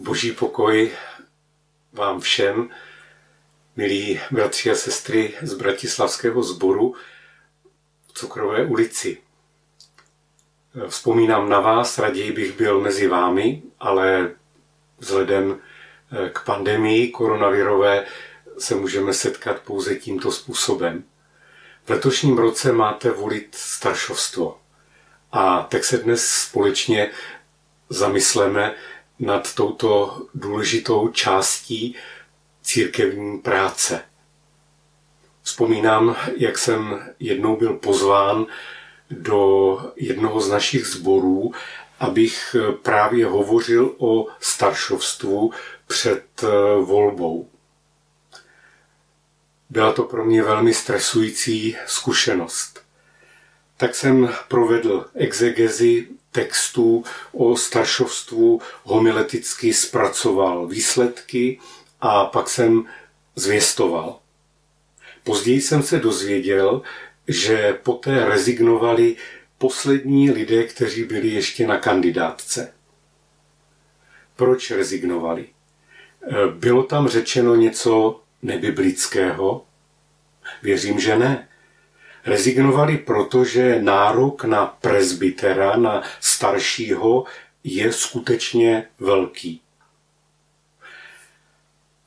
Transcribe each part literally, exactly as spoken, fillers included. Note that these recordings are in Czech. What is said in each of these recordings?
Boží pokoj vám všem, milí bratři a sestry z Bratislavského sboru v Cukrové ulici. Vzpomínám na vás, raději bych byl mezi vámi, ale vzhledem k pandemii koronavirové se můžeme setkat pouze tímto způsobem. V letošním roce máte volit staršovstvo a tak se dnes společně zamysleme nad touto důležitou částí církevní práce. Vzpomínám, jak jsem jednou byl pozván do jednoho z našich sborů, abych právě hovořil o staršovstvu před volbou. Byla to pro mě velmi stresující zkušenost. Tak jsem provedl exegezi textů o staršovstvu, homileticky zpracoval výsledky a pak jsem zvěstoval. Později jsem se dozvěděl, že poté rezignovali poslední lidé, kteří byli ještě na kandidátce. Proč rezignovali? Bylo tam řečeno něco nebiblického? Věřím, že ne. Rezignovali, protože nárok na presbytera, na staršího, je skutečně velký.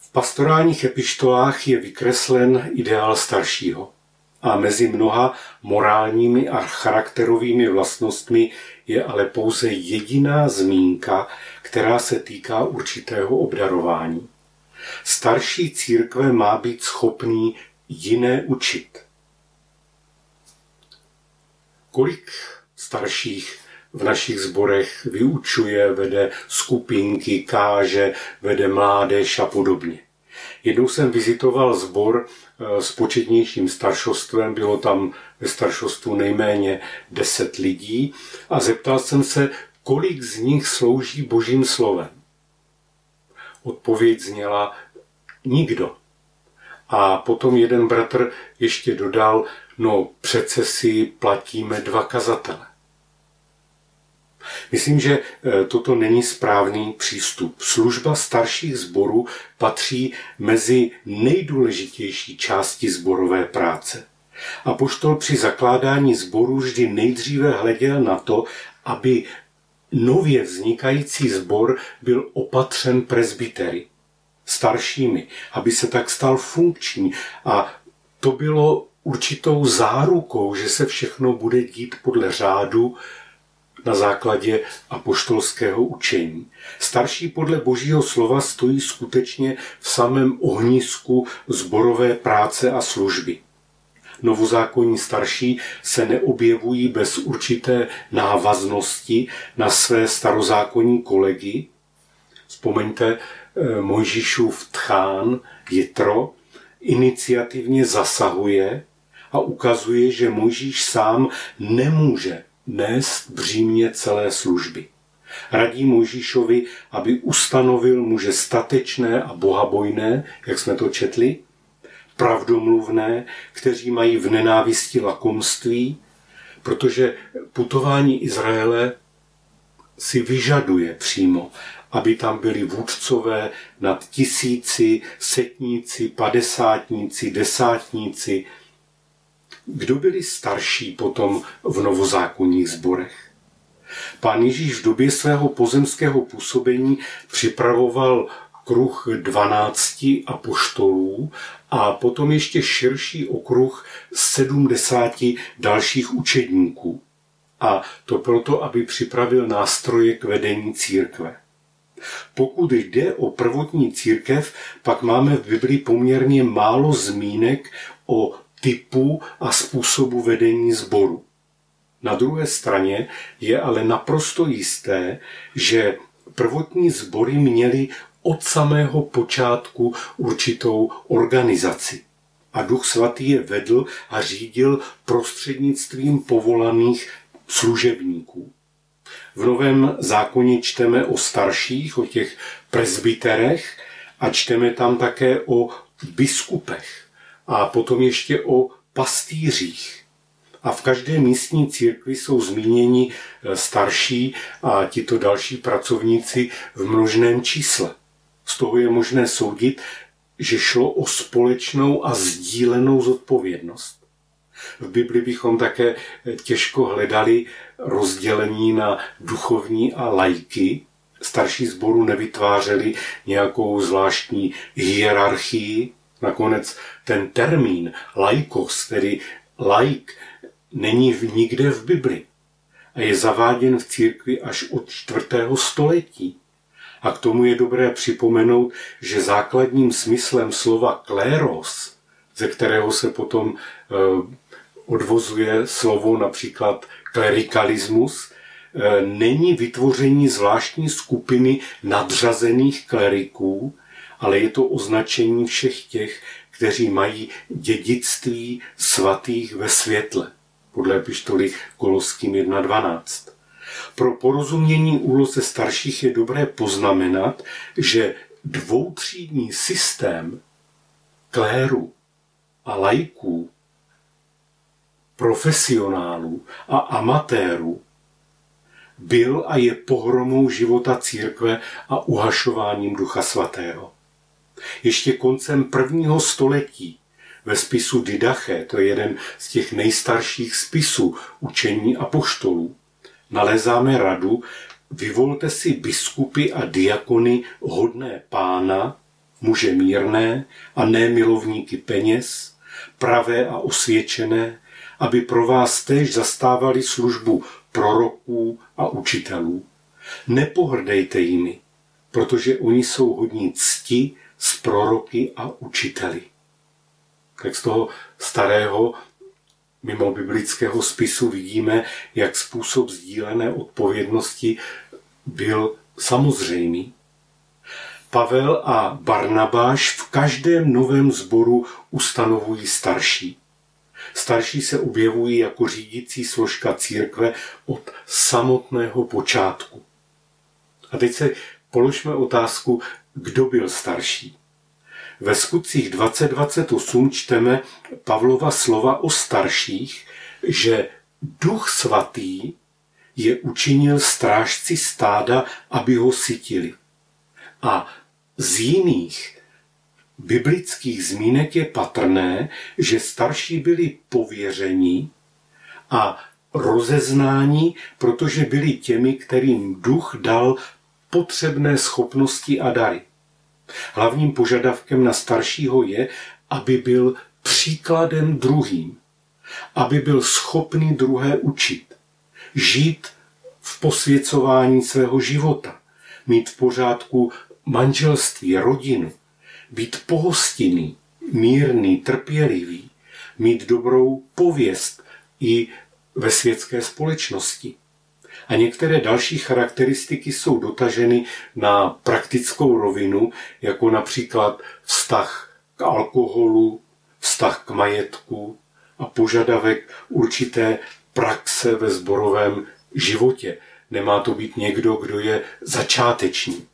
V pastorálních epištolách je vykreslen ideál staršího a mezi mnoha morálními a charakterovými vlastnostmi je ale pouze jediná zmínka, která se týká určitého obdarování. Starší církve má být schopný jiné učit. Kolik starších v našich sborech vyučuje, vede skupinky, káže, vede mládež a podobně. Jednou jsem vizitoval sbor s početnějším staršostvem, bylo tam ve staršostvu nejméně deset lidí a zeptal jsem se, kolik z nich slouží Božím slovem. Odpověď zněla nikdo. A potom jeden bratr ještě dodal, no přece si platíme dva kazatele. Myslím, že toto není správný přístup. Služba starších sborů patří mezi nejdůležitější části sborové práce. Apoštol při zakládání sborů vždy nejdříve hleděl na to, aby nově vznikající sbor byl opatřen presbytery, staršími, aby se tak stal funkční. A to bylo určitou zárukou, že se všechno bude dít podle řádu na základě apoštolského učení. Starší podle Božího slova stojí skutečně v samém ohnisku sborové práce a služby. Novozákonní starší se neobjevují bez určité návaznosti na své starozákonní kolegy. Vzpomeňte Mojžíšův tchán Jitro iniciativně zasahuje a ukazuje, že Mojžíš sám nemůže nést břímě celé služby. Radí Mojžíšovi, aby ustanovil muže statečné a bohabojné, jak jsme to četli, pravdomluvné, kteří mají v nenávisti lakomství, protože putování Izraele si vyžaduje přímo, aby tam byli vůdcové nad tisíci, setníci, padesátníci, desátníci. Kdo byli starší potom v novozákonních sborech? Pán Ježíš v době svého pozemského působení připravoval kruh dvanácti apoštolů a potom ještě širší okruh sedmdesáti dalších učedníků. A to proto, aby připravil nástroje k vedení církve. Pokud jde o prvotní církev, pak máme v Biblii poměrně málo zmínek o typu a způsobu vedení sboru. Na druhé straně je ale naprosto jisté, že prvotní sbory měly od samého počátku určitou organizaci. A Duch Svatý je vedl a řídil prostřednictvím povolaných služebníků. V Novém zákoně čteme o starších, o těch presbyterech a čteme tam také o biskupech a potom ještě o pastýřích. a v každé místní církvi jsou zmíněni starší a tito další pracovníci v množném čísle. Z toho je možné soudit, že šlo o společnou a sdílenou zodpovědnost. V Bibli bychom také těžko hledali rozdělení na duchovní a laiky. Starší sboru nevytvářeli nějakou zvláštní hierarchii. Nakonec ten termín laikos, tedy laik, není nikde v Bibli a je zaváděn v církvi až od čtvrtého století. A k tomu je dobré připomenout, že základním smyslem slova kléros, ze kterého se potom odvozuje slovo například klerikalismus, není vytvoření zvláštní skupiny nadřazených kleriků, ale je to označení všech těch, kteří mají dědictví svatých ve světle, podle epištoly Koloským jedna dvanáct. Pro porozumění úloze starších je dobré poznamenat, že dvoutřídní systém kléru a laiků, profesionálů a amatérů byl a je pohromou života církve a uhašováním Ducha Svatého. Ještě koncem prvního století ve spisu Didache, to je jeden z těch nejstarších spisů učení apoštolů, nalezáme radu: vyvolte si biskupy a diakony hodné Pána, muže mírné a ne milovníky peněz, pravé a osvědčené, aby pro vás též zastávali službu proroků a učitelů. Nepohrdejte jimi, protože oni jsou hodní cti s proroky a učiteli. Tak z toho starého mimo biblického spisu vidíme, jak způsob sdílené odpovědnosti byl samozřejmý. Pavel a Barnabáš v každém novém sboru ustanovují starší. Starší se objevují jako řídící složka církve od samotného počátku. A teď se položme otázku, kdo byl starší. Ve Skutcích dvacet dvacet osm čteme Pavlova slova o starších, že Duch Svatý je učinil strážci stáda, aby ho sytili. A z jiných biblických zmínek je patrné, že starší byli pověřeni a rozeznáni, protože byli těmi, kterým Duch dal potřebné schopnosti a dary. Hlavním požadavkem na staršího je, aby byl příkladem druhým, aby byl schopný druhé učit, žít v posvěcování svého života, mít v pořádku manželství, rodinu, být pohostinný, mírný, trpělivý, mít dobrou pověst i ve světské společnosti. A některé další charakteristiky jsou dotaženy na praktickou rovinu, jako například vztah k alkoholu, vztah k majetku a požadavek určité praxe ve sborovém životě. Nemá to být někdo, kdo je začátečník.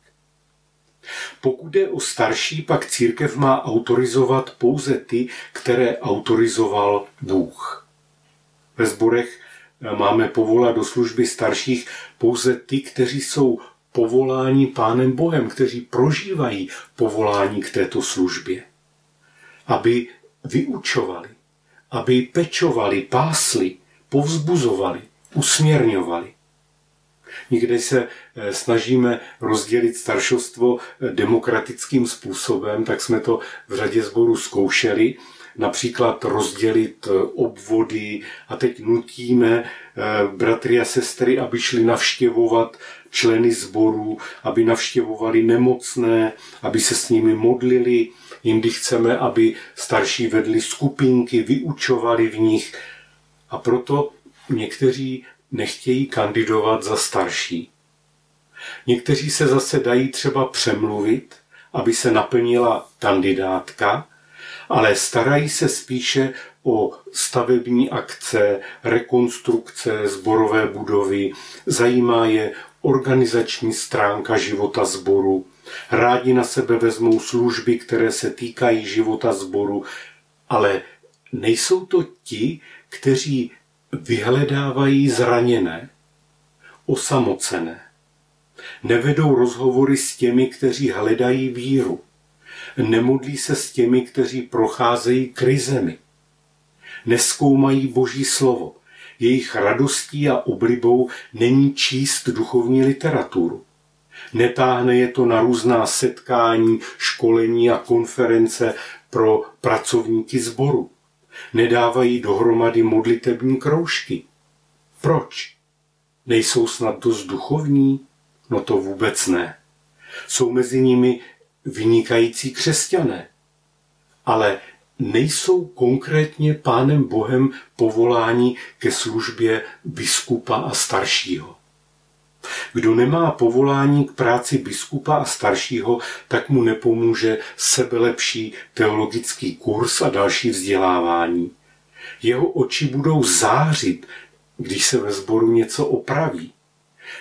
Pokud jde o starší, pak církev má autorizovat pouze ty, které autorizoval Bůh. Ve sborech máme povolat do služby starších pouze ty, kteří jsou povoláni Pánem Bohem, kteří prožívají povolání k této službě. Aby vyučovali, aby pečovali, pásli, povzbuzovali, usměrňovali. Nikde se snažíme rozdělit staršovstvo demokratickým způsobem, tak jsme to v řadě sborů zkoušeli, například rozdělit obvody a teď nutíme bratry a sestry, aby šli navštěvovat členy sborů, aby navštěvovali nemocné, aby se s nimi modlili. Jindy chceme, aby starší vedli skupinky, vyučovali v nich, a proto někteří nechtějí kandidovat za starší. Někteří se zase dají třeba přemluvit, aby se naplnila kandidátka, ale starají se spíše o stavební akce, rekonstrukce sborové budovy, zajímá je organizační stránka života sboru, rádi na sebe vezmou služby, které se týkají života sboru, ale nejsou to ti, kteří Vyhledávají zraněné, osamocené. Nevedou rozhovory s těmi, kteří hledají víru. Nemodlí se s těmi, kteří procházejí krizemi. Nezkoumají Boží slovo. Jejich radostí a oblibou není číst duchovní literaturu. Netáhne je to na různá setkání, školení a konference pro pracovníky sboru. Nedávají dohromady modlitební kroužky. Proč? Nejsou snad dost duchovní? No to vůbec ne. Jsou mezi nimi vynikající křesťané, ale nejsou konkrétně Pánem Bohem povoláni ke službě biskupa a staršího. Kdo nemá povolání k práci biskupa a staršího, tak mu nepomůže sebelepší teologický kurz a další vzdělávání. Jeho oči budou zářit, když se ve sboru něco opraví,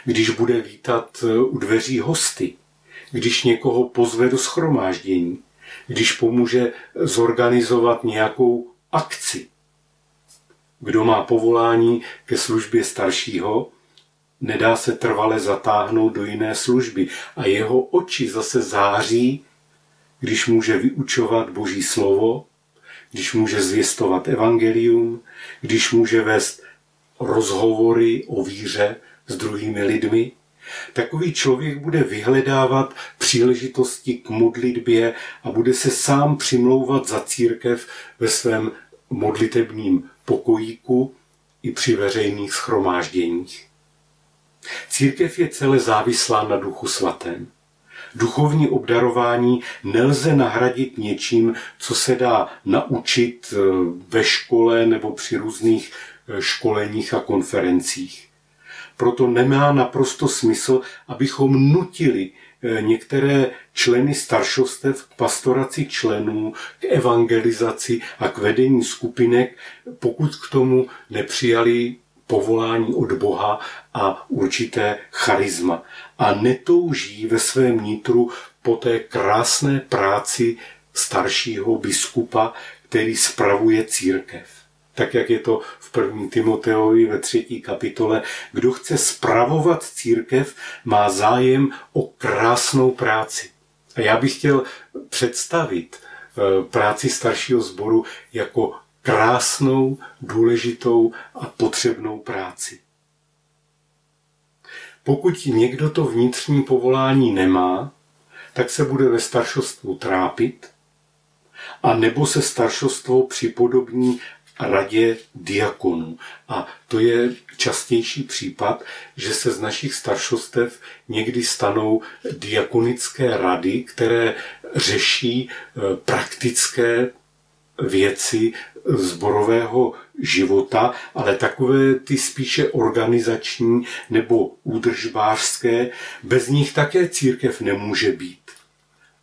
když bude vítat u dveří hosty, když někoho pozve do shromáždění, když pomůže zorganizovat nějakou akci. Kdo má povolání ke službě staršího, nedá se trvale zatáhnout do jiné služby a jeho oči zase září, když může vyučovat Boží slovo, když může zvěstovat evangelium, když může vést rozhovory o víře s druhými lidmi. Takový člověk bude vyhledávat příležitosti k modlitbě a bude se sám přimlouvat za církev ve svém modlitebním pokojíku i při veřejných shromážděních. Církev je celé závislá na Duchu svatém. Duchovní obdarování nelze nahradit něčím, co se dá naučit ve škole nebo při různých školeních a konferencích. Proto nemá naprosto smysl, abychom nutili některé členy staršostev k pastoraci členů, k evangelizaci a k vedení skupinek, pokud k tomu nepřijali povolání od Boha a určité charisma. A netouží ve svém nitru po té krásné práci staršího biskupa, který spravuje církev. Tak, jak je to v první Timoteovi ve třetí kapitole, kdo chce spravovat církev, má zájem o krásnou práci. A já bych chtěl představit práci staršího sboru jako krásnou, důležitou a potřebnou práci. Pokud někdo to vnitřní povolání nemá, tak se bude ve staršostvu trápit, a nebo se staršostvo připodobní radě diakonů. A to je častější případ, že se z našich staršostev někdy stanou diakonické rady, které řeší praktické věci sborového života, ale takové ty spíše organizační nebo údržbářské, bez nich také církev nemůže být.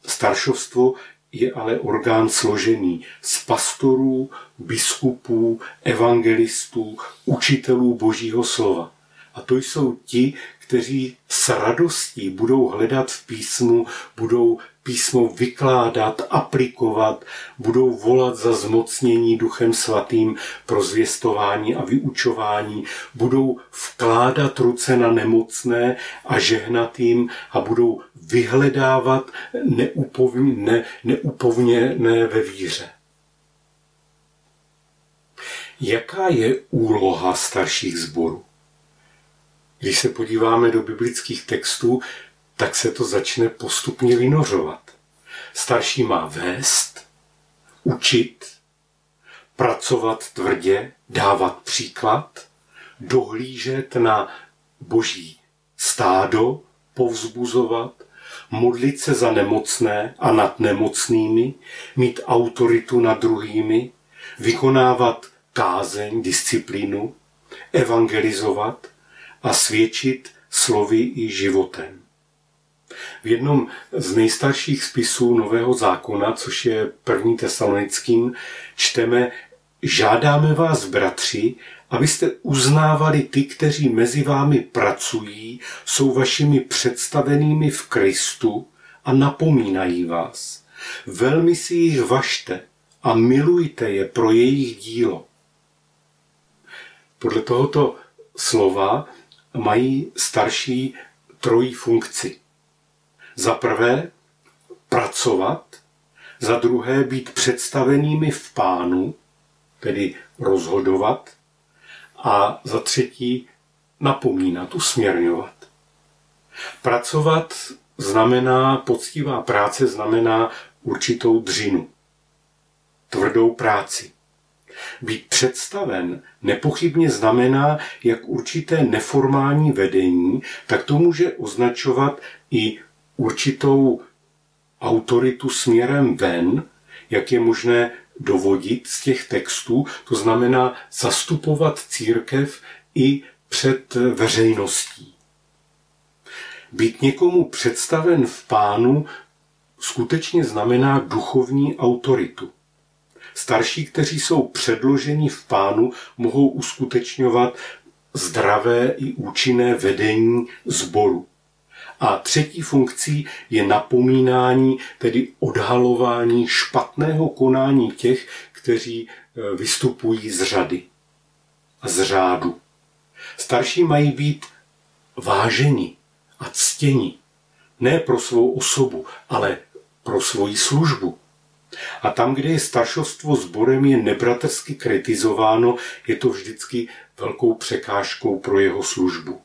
Staršovstvo je ale orgán složený z pastorů, biskupů, evangelistů, učitelů Božího slova. A to jsou ti, kteří s radostí budou hledat v písmu, budou písmo vykládat, aplikovat, budou volat za zmocnění Duchem svatým pro zvěstování a vyučování, budou vkládat ruce na nemocné a žehnat jim a budou vyhledávat neupovně, neupovněné ve víře. Jaká je úloha starších sborů? Když se podíváme do biblických textů, tak se to začne postupně vynořovat. Starší má vést, učit, pracovat tvrdě, dávat příklad, dohlížet na Boží stádo, povzbuzovat, modlit se za nemocné a nad nemocnými, mít autoritu nad druhými, vykonávat kázeň, disciplínu, evangelizovat a svědčit slovy i životem. V jednom z nejstarších spisů Nového zákona, což je první Tesalonickým, čteme: žádáme vás, bratři, abyste uznávali ty, kteří mezi vámi pracují, jsou vašimi představenými v Kristu a napomínají vás. Velmi si jich važte a milujte je pro jejich dílo. Podle tohoto slova mají starší trojí funkci. Za prvé pracovat, za druhé být představenými v Pánu, tedy rozhodovat, a za třetí napomínat, usměrňovat. Pracovat znamená, poctivá práce znamená určitou dřinu, tvrdou práci. Být představen nepochybně znamená jak určité neformální vedení, tak to může označovat i určitou autoritu směrem ven, jak je možné dovodit z těch textů, to znamená zastupovat církev i před veřejností. Být někomu představen v Pánu skutečně znamená duchovní autoritu. Starší, kteří jsou předloženi v Pánu, mohou uskutečňovat zdravé i účinné vedení sboru. A třetí funkcí je napomínání, tedy odhalování špatného konání těch, kteří vystupují z řady a z řádu. Starší mají být váženi a ctěni, ne pro svou osobu, ale pro svoji službu. A tam, kde je staršovstvo sborem je nebratrsky kritizováno, je to vždycky velkou překážkou pro jeho službu.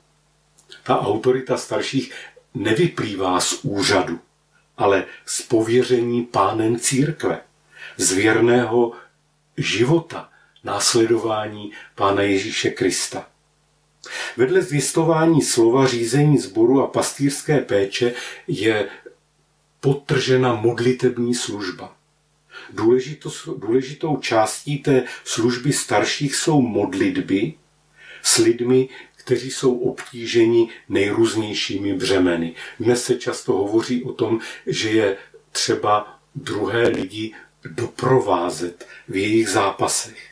Ta autorita starších nevyplývá z úřadu, ale z pověření Pánem církve, z věrného života, následování Pána Ježíše Krista. Vedle zvěstování slova, řízení sboru a pastýřské péče je podtržena modlitební služba. Důležitou částí té služby starších jsou modlitby s lidmi, kteří jsou obtíženi nejrůznějšími břemeny. Dnes se často hovoří o tom, že je třeba druhé lidi doprovázet v jejich zápasech.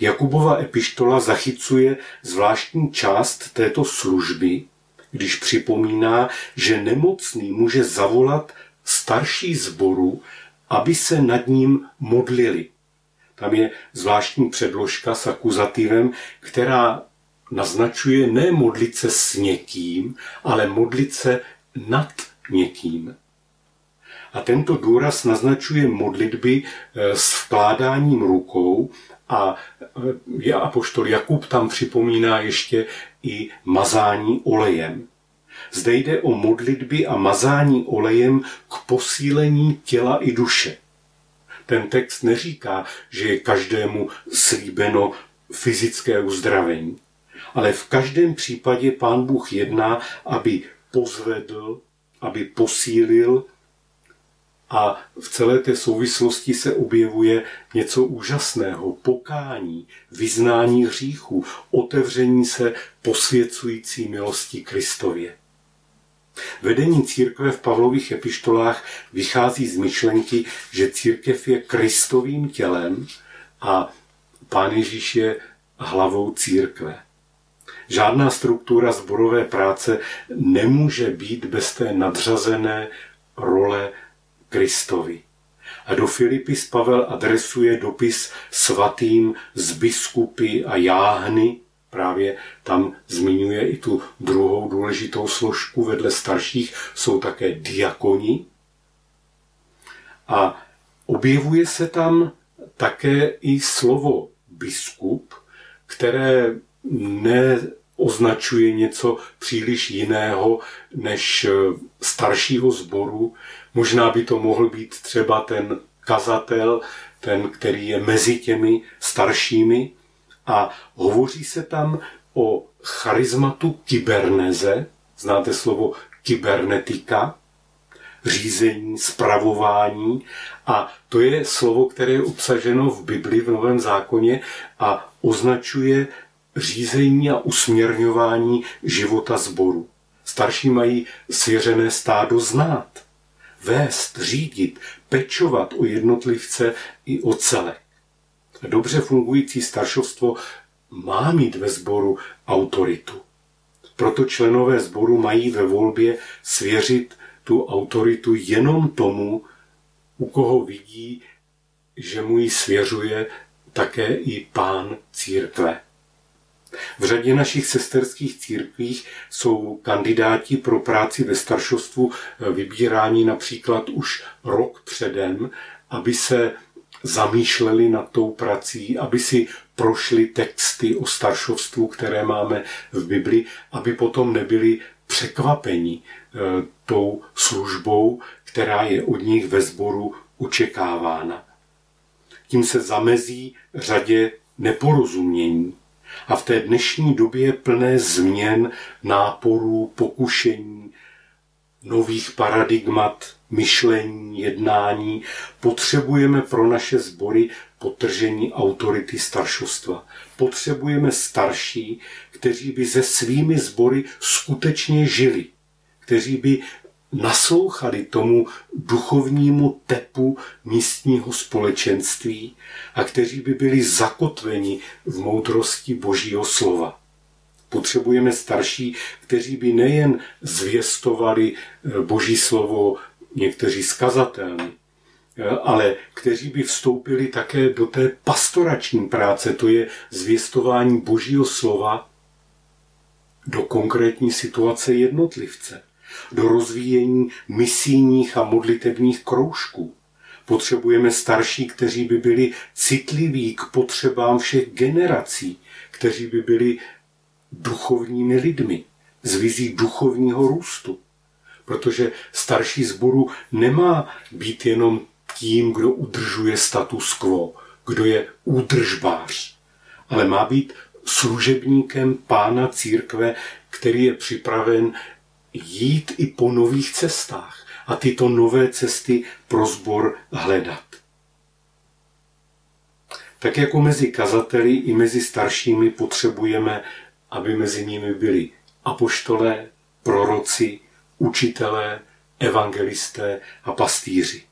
Jakubova epištola zachycuje zvláštní část této služby, když připomíná, že nemocný může zavolat starší sboru, aby se nad ním modlili. Tam je zvláštní předložka s akuzativem, která naznačuje ne modlit se s někým, ale modlit se nad někým. A tento důraz naznačuje modlitby s vkládáním rukou a apoštol Jakub tam připomíná ještě i mazání olejem. Zde jde o modlitby a mazání olejem k posílení těla i duše. Ten text neříká, že je každému slíbeno fyzické uzdravení, ale v každém případě Pán Bůh jedná, aby pozvedl, aby posílil, a v celé té souvislosti se objevuje něco úžasného, pokání, vyznání hříchů, otevření se posvěcující milosti Kristově. Vedení církve v Pavlových epištolách vychází z myšlenky, že církev je Kristovým tělem a Pán Ježíš je hlavou církve. Žádná struktura sborové práce nemůže být bez té nadřazené role Kristovi. A do Filipis Pavel adresuje dopis svatým z biskupy a jáhny, právě tam zmiňuje i tu druhou důležitou složku, vedle starších jsou také diakoni. A objevuje se tam také i slovo biskup, které neoznačuje něco příliš jiného než staršího sboru. Možná by to mohl být třeba ten kazatel, ten, který je mezi těmi staršími. A hovoří se tam o charizmatu kyberneze, znáte slovo kybernetika, řízení, spravování. A to je slovo, které je obsaženo v Bibli, v Novém zákoně a označuje řízení a usměrňování života sboru. Starší mají svěřené stádo znát, vést, řídit, pečovat o jednotlivce i o celek. Dobře fungující staršovstvo má mít ve sboru autoritu. Proto členové sboru mají ve volbě svěřit tu autoritu jenom tomu, u koho vidí, že mu ji svěřuje také i Pán církve. V řadě našich sesterských církvích jsou kandidáti pro práci ve staršovstvu vybíráni například už rok předem, aby se zamýšleli nad tou prací, aby si prošli texty o staršovstvu, které máme v Bibli, aby potom nebyli překvapeni tou službou, která je od nich ve sboru očekávána. Tím se zamezí řadě neporozumění. A v té dnešní době plné změn, náporů, pokušení, nových paradigmat, myšlení, jednání, potřebujeme pro naše sbory podtržení autority staršovstva. Potřebujeme starší, kteří by se svými sbory skutečně žili, kteří by naslouchali tomu duchovnímu tepu místního společenství a kteří by byli zakotveni v moudrosti Božího slova. Potřebujeme starší, kteří by nejen zvěstovali Boží slovo někteří skazatelní, ale kteří by vstoupili také do té pastorační práce, to je zvěstování Božího slova do konkrétní situace jednotlivce, do rozvíjení misijních a modlitevních kroužků. Potřebujeme starší, kteří by byli citliví k potřebám všech generací, kteří by byli duchovními lidmi s vizí duchovního růstu. Protože starší sboru nemá být jenom tím, kdo udržuje status quo, kdo je údržbář, ale má být služebníkem Pána církve, který je připraven jít i po nových cestách a tyto nové cesty pro sbor hledat. Tak jako mezi kazateli i mezi staršími potřebujeme, aby mezi nimi byli apoštolé, proroci, učitelé, evangelisté a pastýři.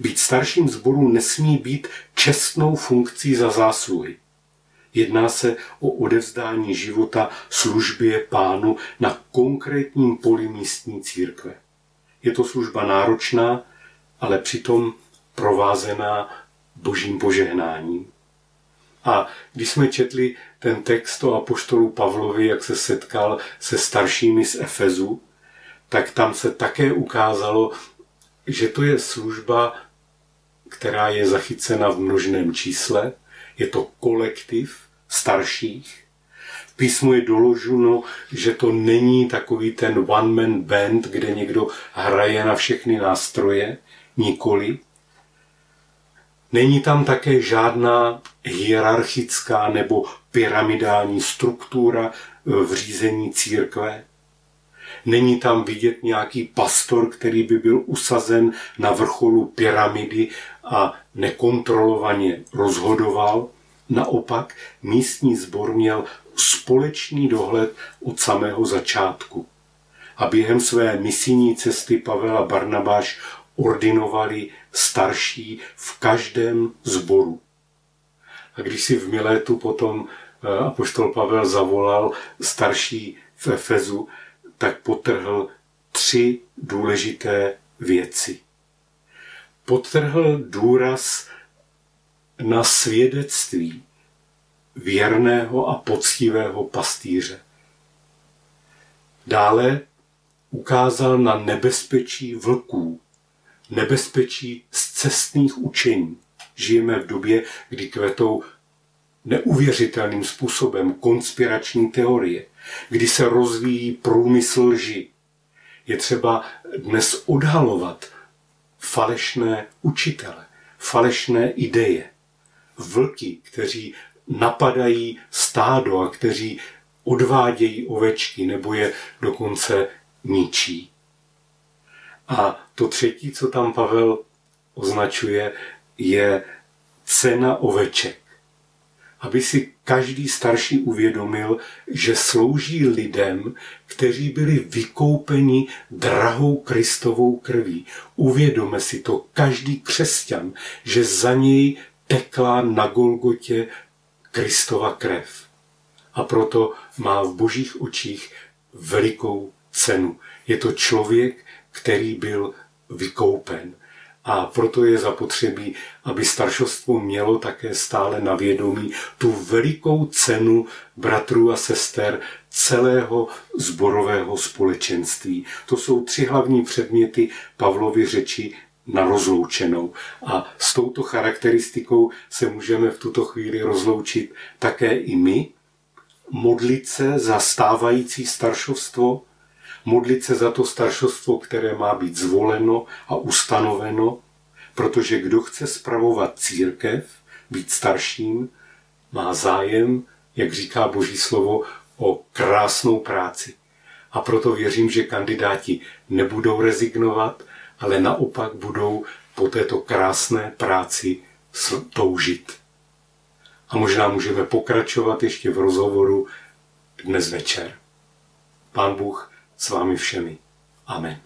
Být starším sboru nesmí být čestnou funkcí za zásluhy. Jedná se o odevzdání života službě Pánu na konkrétním poli místní církve. Je to služba náročná, ale přitom provázená Božím požehnáním. A když jsme četli ten text o apoštolu Pavlovi, jak se setkal se staršími z Efezu, tak tam se také ukázalo, že to je služba, která je zachycena v množném čísle. Je to kolektiv starších. V písmu je doloženo, že to není takový ten one-man band, kde někdo hraje na všechny nástroje, nikoli. Není tam také žádná hierarchická nebo pyramidální struktura v řízení církve. Není tam vidět nějaký pastor, který by byl usazen na vrcholu pyramidy a nekontrolovaně rozhodoval. Naopak, místní sbor měl společný dohled od samého začátku. A během své misijní cesty Pavel a Barnabáš ordinovali starší v každém sboru. A když si v Milétu potom apoštol Pavel zavolal starší v Efezu, tak podtrhl tři důležité věci. Podtrhl důraz na svědectví věrného a poctivého pastýře. Dále ukázal na nebezpečí vlků, nebezpečí scestných učení. Žijeme v době, kdy kvetou neuvěřitelným způsobem konspirační teorie, kdy se rozvíjí průmysl lži. Je třeba dnes odhalovat falešné učitele, falešné ideje, vlky, kteří napadají stádo a kteří odvádějí ovečky nebo je dokonce ničí. A to třetí, co tam Pavel označuje, je cena oveček. Aby si každý starší uvědomil, že slouží lidem, kteří byli vykoupeni drahou Kristovou krví. Uvědome si to každý křesťan, že za něj tekla na Golgotě Kristova krev. A proto má v Božích očích velikou cenu. Je to člověk, který byl vykoupen. a proto je zapotřebí, aby staršovstvo mělo také stále na vědomí tu velikou cenu bratrů a sester celého sborového společenství. To jsou tři hlavní předměty Pavlovy řeči na rozloučenou. A s touto charakteristikou se můžeme v tuto chvíli rozloučit také i my. Modlit se za stávající staršovstvo, modlit se za to staršovstvo, které má být zvoleno a ustanoveno, protože kdo chce spravovat církev, být starším, má zájem, jak říká Boží slovo, o krásnou práci. A proto věřím, že kandidáti nebudou rezignovat, ale naopak budou po této krásné práci toužit. A možná můžeme pokračovat ještě v rozhovoru dnes večer. Pán Bůh s vámi všemi. Amen.